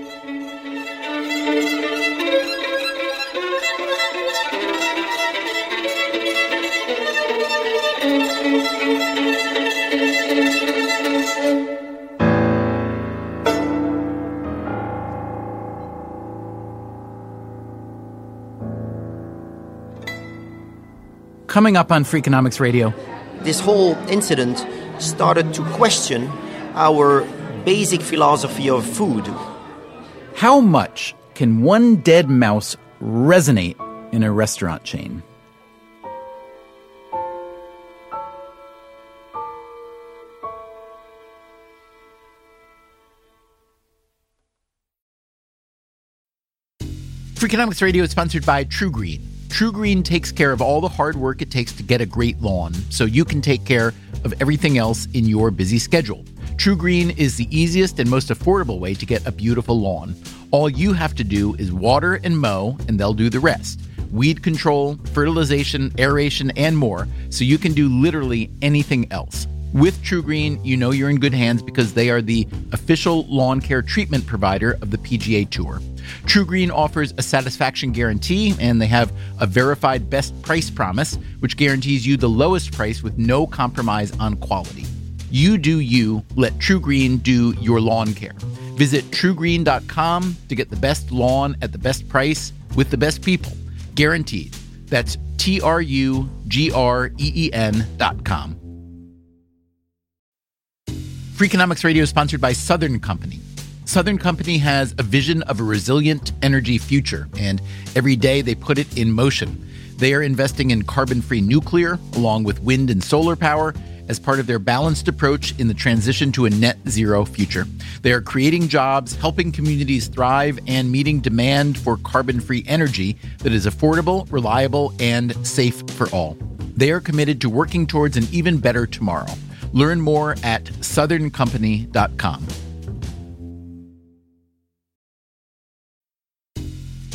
Coming up on Freakonomics Radio. This whole incident started to question our basic philosophy of food. How much can one dead mouse resonate in a restaurant chain? Freakonomics Radio is sponsored by True Green. True Green takes care of all the hard work it takes to get a great lawn so you can take care of everything else in your busy schedule. True Green is the easiest and most affordable way to get a beautiful lawn. All you have to do is water and mow, and they'll do the rest. Weed control, fertilization, aeration, and more, so you can do literally anything else. With True Green, you know you're in good hands because they are the official lawn care treatment provider of the P G A Tour. True Green offers a satisfaction guarantee, and they have a verified best price promise, which guarantees you the lowest price with no compromise on quality. You do you. Let True Green do your lawn care. Visit true green dot com to get the best lawn at the best price with the best people. Guaranteed. That's T R U G R E E N dot com. Freakonomics Radio is sponsored by Southern Company. Southern Company has a vision of a resilient energy future, and every day they put it in motion. They are investing in carbon-free nuclear, along with wind and solar power, as part of their balanced approach in the transition to a net zero future. They are creating jobs, helping communities thrive, and meeting demand for carbon-free energy that is affordable, reliable, and safe for all. They are committed to working towards an even better tomorrow. Learn more at southern company dot com.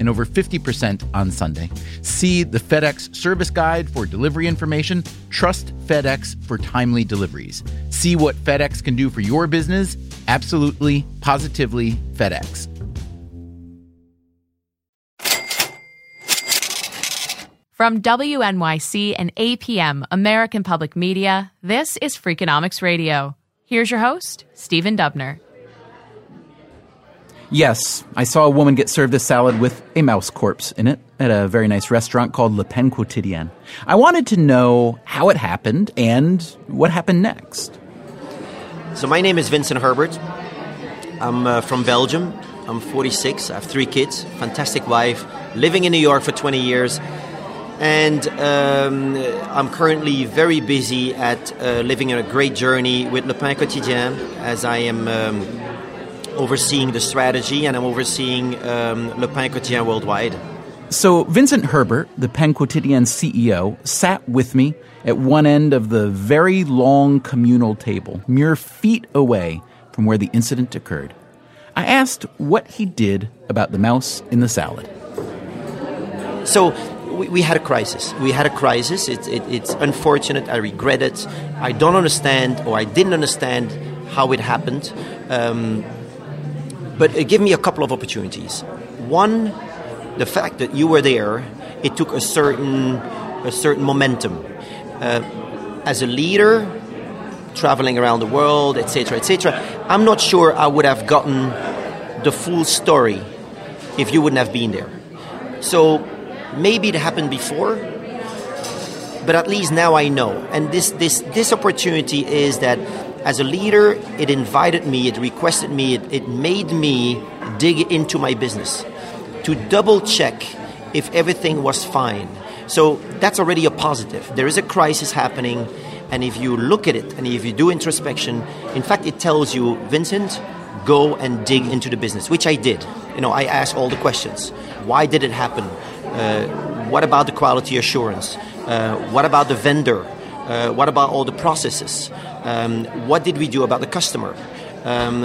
and over fifty percent on Sunday. See the FedEx service guide for delivery information. Trust FedEx for timely deliveries. See what FedEx can do for your business. Absolutely, positively, FedEx. From W N Y C and A P M, American Public Media, this is Freakonomics Radio. Here's your host, Stephen Dubner. Yes, I saw a woman get served a salad with a mouse corpse in it at a very nice restaurant called Le Pain Quotidien. I wanted to know how it happened and what happened next. So my name is Vincent Herbert. I'm uh, from Belgium. I'm forty-six. I have three kids, fantastic wife, living in New York for twenty years. And um, I'm currently very busy at uh, living a great journey with Le Pain Quotidien, as I am um, overseeing the strategy and I'm overseeing um, Le Pain Quotidien worldwide. So Vincent Herbert, the Pain Quotidien C E O, sat with me at one end of the very long communal table, mere feet away from where the incident occurred. I asked what he did about the mouse in the salad. So... We had a crisis. We had a crisis. It, it, it's unfortunate. I regret it. I don't understand, or I didn't understand how it happened. Um, but it gave me a couple of opportunities. One, the fact that you were there, it took a certain, a certain momentum. Uh, as a leader, traveling around the world, et cetera, et cetera, I'm not sure I would have gotten the full story if you wouldn't have been there. So... maybe it happened before, but at least now I know. And this, this, this opportunity is that as a leader, it invited me, it requested me, it, it made me dig into my business to double check if everything was fine. So that's already a positive. There is a crisis happening, and if you look at it and if you do introspection, in fact, it tells you, Vincent, go and dig into the business, which I did. You know, I asked all the questions. Why did it happen? Uh, what about the quality assurance? Uh, what about the vendor? Uh, what about all the processes? Um, what did we do about the customer? Um,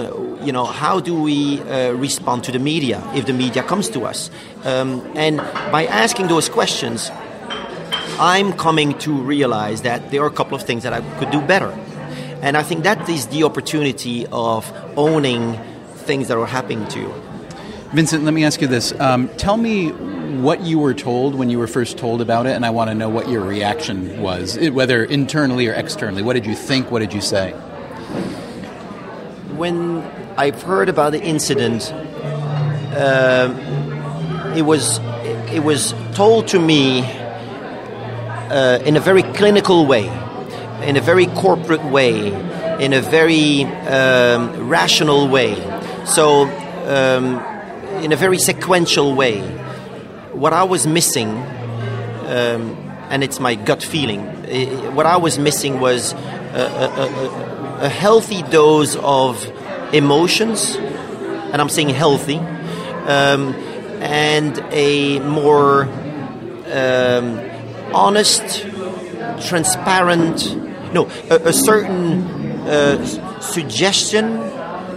you know, how do we uh, respond to the media if the media comes to us? Um, and by asking those questions, I'm coming to realize that there are a couple of things that I could do better. And I think that is the opportunity of owning things that are happening to you. Vincent, let me ask you this. Um, tell me what you were told when you were first told about it, and I want to know what your reaction was, whether internally or externally. What did you think? What did you say? When I heard about the incident, uh, it was it was told to me uh, in a very clinical way, in a very corporate way, in a very um, rational way. So um, in a very sequential way. What I was missing, um, and it's my gut feeling, it, what I was missing was a, a, a, a healthy dose of emotions, and I'm saying healthy, um, and a more um, honest, transparent, no, a, a certain uh, suggestion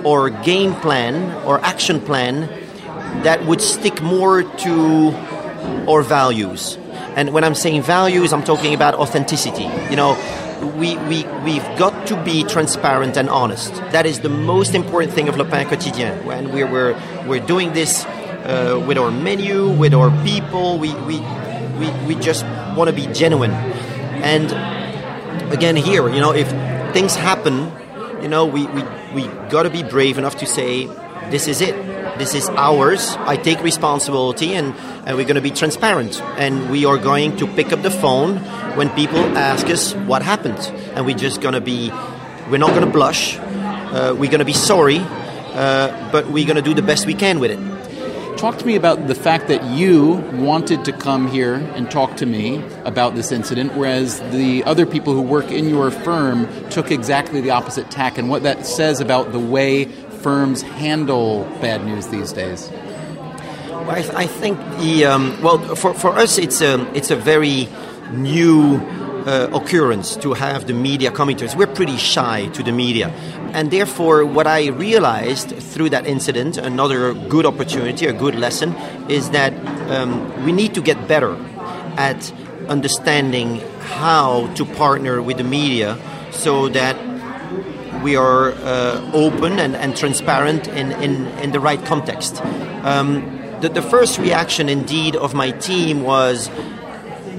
or game plan or action plan that would stick more to our values. And when I'm saying values, I'm talking about authenticity. You know, we, we, we've got to be transparent and honest. That is the most important thing of Le Pain Quotidien. And we're, we're, we're doing this uh, with our menu, with our people. We, we, we, we just want to be genuine. And again here, you know, if things happen, you know, we, we, we got to be brave enough to say, this is it. This is ours. I take responsibility, and, and we're going to be transparent. And we are going to pick up the phone when people ask us what happened. And we're just going to be, we're not going to blush. Uh, we're going to be sorry, uh, but we're going to do the best we can with it. Talk to me about the fact that you wanted to come here and talk to me about this incident, whereas the other people who work in your firm took exactly the opposite tack, and what that says about the way firms handle bad news these days? Well, I, th- I think the um, well for for us it's a it's a very new uh, occurrence to have the media coming to us. We're pretty shy to the media, and therefore what I realized through that incident, another good opportunity, a good lesson, is that um, we need to get better at understanding how to partner with the media so that we are uh, open and, and transparent in, in, in the right context. Um, the, the first reaction, indeed, of my team was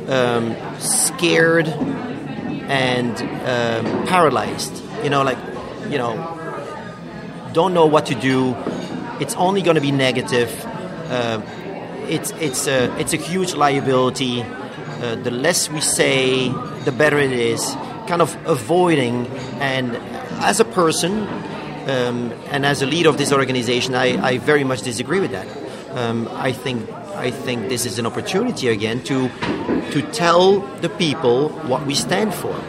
um, scared and um, paralyzed. You know, like, you know, don't know what to do. It's only going to be negative. Uh, it's it's a it's a huge liability. Uh, the less we say, the better it is. Kind of avoiding and. As a person um, and as a leader of this organization, I, I very much disagree with that. Um, I think I think this is an opportunity again to to tell the people what we stand for.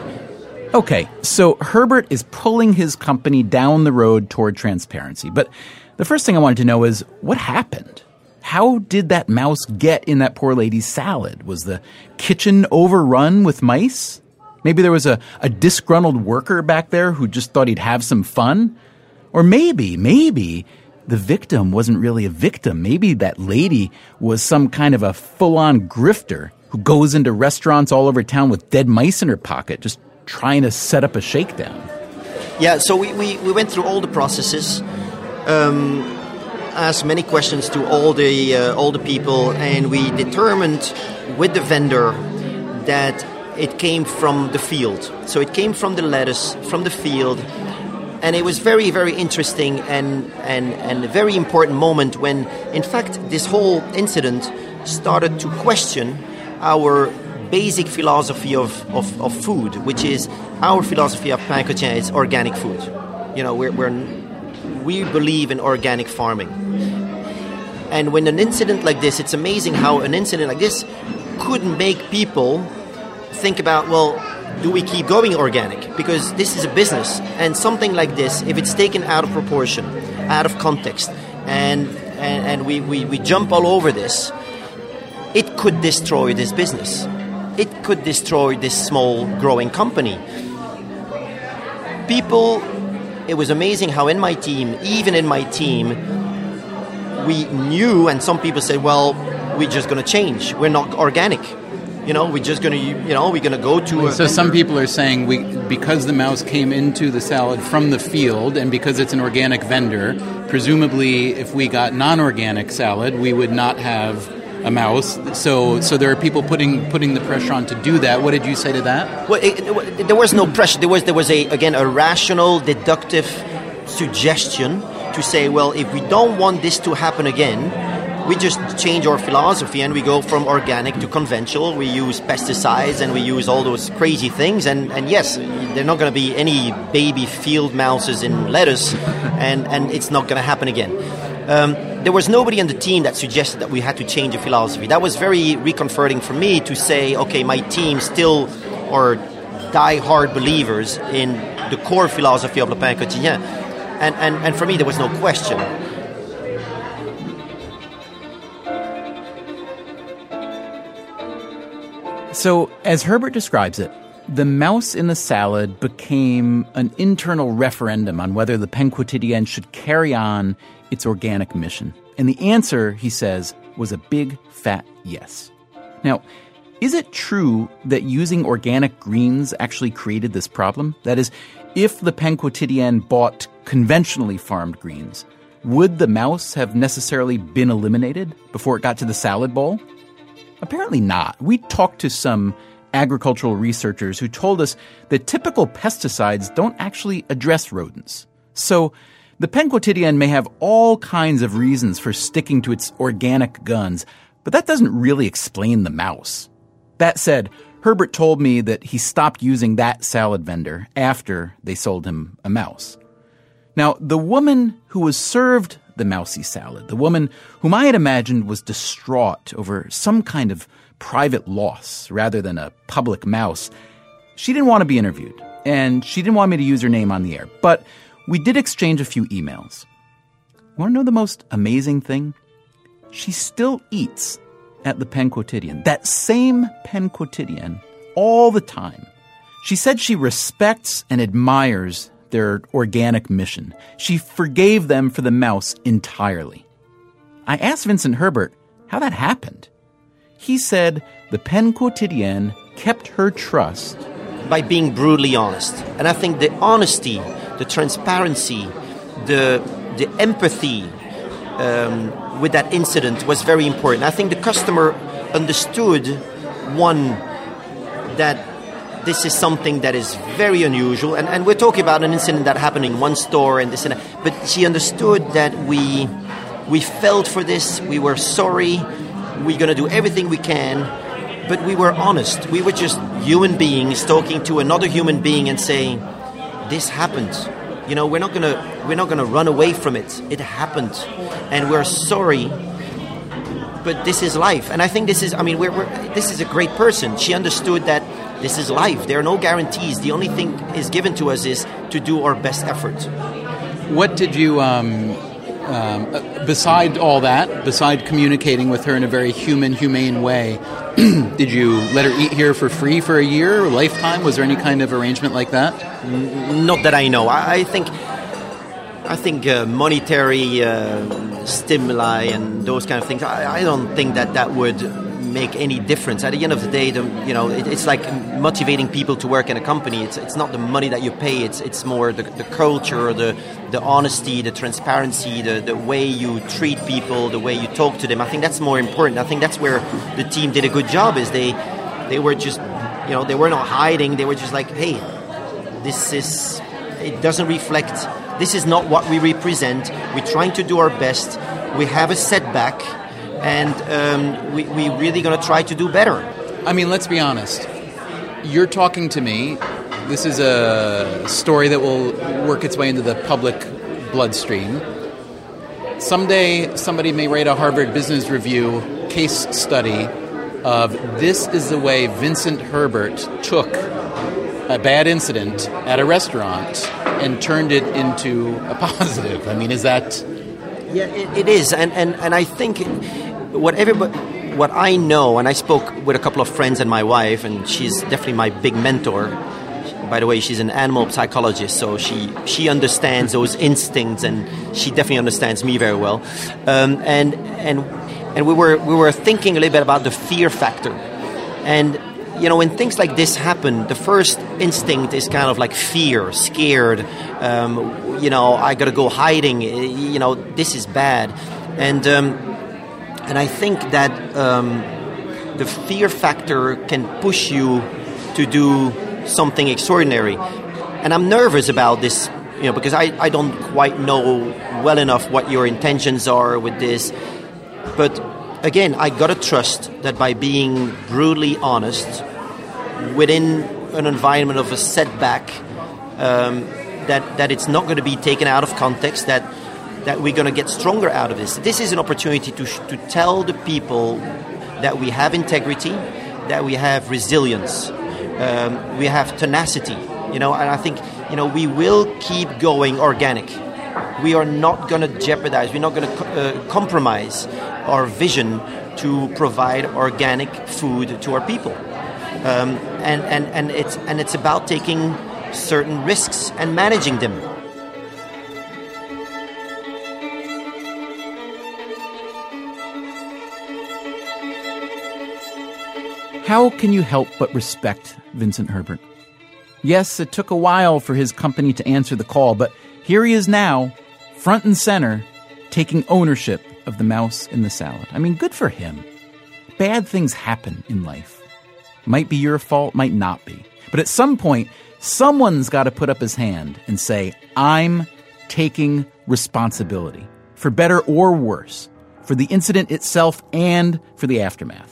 Okay, so Herbert is pulling his company down the road toward transparency. But the first thing I wanted to know is what happened? How did that mouse get in that poor lady's salad? Was the kitchen overrun with mice? Maybe there was a, a disgruntled worker back there who just thought he'd have some fun. Or maybe, maybe the victim wasn't really a victim. Maybe that lady was some kind of a full-on grifter who goes into restaurants all over town with dead mice in her pocket, just trying to set up a shakedown. Yeah, so we, we, we went through all the processes, um, asked many questions to all the, uh, all the people, and we determined with the vendor that it came from the field. So it came from the lettuce, from the field. And it was very, very interesting and, and, and a very important moment when, in fact, this whole incident started to question our basic philosophy of, of, of food, which is our philosophy of Pain Quotidien is organic food. You know, we're, we're, we believe in organic farming. And when an incident like this, it's amazing how an incident like this could make people think about, well, do we keep going organic? Because this is a business, and something like this, if it's taken out of proportion, out of context, and and, and we, we, we jump all over this, it could destroy this business. It could destroy this small growing company. People, it was amazing how in my team, even in my team, we knew, and some people said, well, we're just going to change. We're not organic. You know, we're just going to, you know, we're going to go to... A so some people are saying we because the mouse came into the salad from the field and because it's an organic vendor, presumably if we got non-organic salad, we would not have a mouse. So so there are people putting putting the pressure on to do that. What did you say to that? Well, it, it, there was no pressure. There was, there was a again, a rational, deductive suggestion to say, well, if we don't want this to happen again... We just change our philosophy and we go from organic to conventional. We use pesticides and we use all those crazy things. And, and yes, there are not going to be any baby field mouses in lettuce, and, and it's not going to happen again. Um, there was nobody on the team that suggested that we had to change the philosophy. That was very reconforting for me to say, okay, my team still are die-hard believers in the core philosophy of Le Pain Quotidien. And, and, and for me, there was no question. So, as Herbert describes it, the mouse in the salad became an internal referendum on whether Le Pain Quotidien should carry on its organic mission. And the answer, he says, was a big, fat yes. Now, is it true that using organic greens actually created this problem? That is, if Le Pain Quotidien bought conventionally farmed greens, would the mouse have necessarily been eliminated before it got to the salad bowl? Apparently not. We talked to some agricultural researchers who told us that typical pesticides don't actually address rodents. So Le Pain Quotidien may have all kinds of reasons for sticking to its organic guns, but that doesn't really explain the mouse. That said, Herbert told me that he stopped using that salad vendor after they sold him a mouse. Now, the woman who was served the mousy salad, the woman whom I had imagined was distraught over some kind of private loss rather than a public mouse, she didn't want to be interviewed, and she didn't want me to use her name on the air. But we did exchange a few emails. Want to know the most amazing thing? She still eats at Le Pain Quotidien, that same Pain Quotidien, all the time. She said she respects and admires their organic mission. She forgave them for the mouse entirely. I asked Vincent Herbert how that happened. He said the Pain Quotidien kept her trust by being brutally honest. And I think the honesty, the transparency, the the empathy um, with that incident was very important. I think the customer understood, one, that this is something that is very unusual. And, and we're talking about an incident that happened in one store and this and that. But she understood that we we felt for this. We were sorry. We're going to do everything we can. But we were honest. We were just human beings talking to another human being and saying, this happened. You know, we're not going to we're not going to run away from it. It happened. And we're sorry. But this is life. And I think this is, I mean, we're, we're this is a great person. She understood that this is life. There are no guarantees. The only thing is given to us is to do our best effort. What did you, um, um, beside all that, beside communicating with her in a very human, humane way, did you let her eat here for free for a year or a lifetime? Was there any kind of arrangement like that? N- not that I know. I, I think I think uh, monetary uh, stimuli and those kind of things, I, I don't think that that would make any difference. At the end of the day, the, you know, it, it's like motivating people to work in a company. It's it's not the money that you pay. It's it's more the, the culture, the the honesty, the transparency, the, the way you treat people, the way you talk to them. I think that's more important. I think that's where the team did a good job. Is they they were just, you know, they were not hiding. They were just like, hey, this is, it doesn't reflect. This is not what we represent. We're trying to do our best. We have a setback. And um, we, we really going to try to do better. I mean, let's be honest. You're talking to me. This is a story that will work its way into the public bloodstream. Someday, somebody may write a Harvard Business Review case study of this is the way Vincent Herbert took a bad incident at a restaurant and turned it into a positive. I mean, is that... Yeah, it, it is. And, and, and I think... It, What everybody, what I know, and I spoke with a couple of friends and my wife, and she's definitely my big mentor. By the way, she's an animal psychologist, so she, she understands those instincts, and she definitely understands me very well. Um, and and and we were we were thinking a little bit about the fear factor, and you know, when things like this happen, the first instinct is kind of like fear, scared. Um, you know, I gotta go hiding. You know, this is bad, and. Um, And I think that um, the fear factor can push you to do something extraordinary. And I'm nervous about this, you know, because I, I don't quite know well enough what your intentions are with this. But again, I gotta trust that by being brutally honest within an environment of a setback, um, that that it's not going to be taken out of context. That that we're going to get stronger out of this. This is an opportunity to sh- to tell the people that we have integrity, that we have resilience, um, we have tenacity. You know, and I think, you know, we will keep going organic. We are not going to jeopardize. We're not going to co- uh, compromise our vision to provide organic food to our people. Um, and, and, and it's and it's about taking certain risks and managing them. How can you help but respect Vincent Herbert? Yes, it took a while for his company to answer the call, but here he is now, front and center, taking ownership of the mouse in the salad. I mean, good for him. Bad things happen in life. Might be your fault, might not be. But at some point, someone's got to put up his hand and say, I'm taking responsibility, for better or worse, for the incident itself and for the aftermath.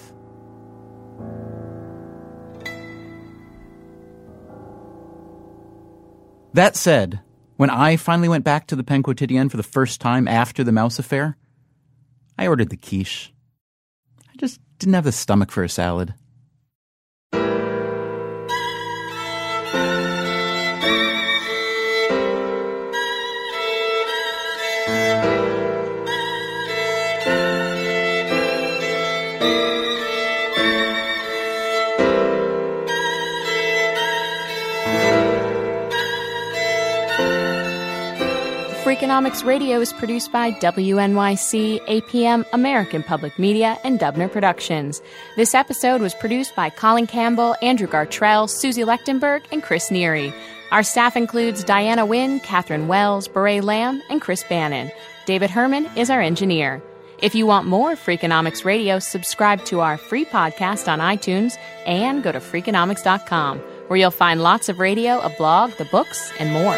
That said, when I finally went back to the Pain Quotidien for the first time after the mouse affair, I ordered the quiche. I just didn't have the stomach for a salad. Freakonomics Radio is produced by W N Y C, A P M, American Public Media, and Dubner Productions. This episode was produced by Colin Campbell, Andrew Gartrell, Susie Lechtenberg, and Chris Neary. Our staff includes Diana Wynn, Catherine Wells, Beret Lamb, and Chris Bannon. David Herman is our engineer. If you want more Freakonomics Radio, subscribe to our free podcast on iTunes and go to Freakonomics dot com, where you'll find lots of radio, a blog, the books, and more.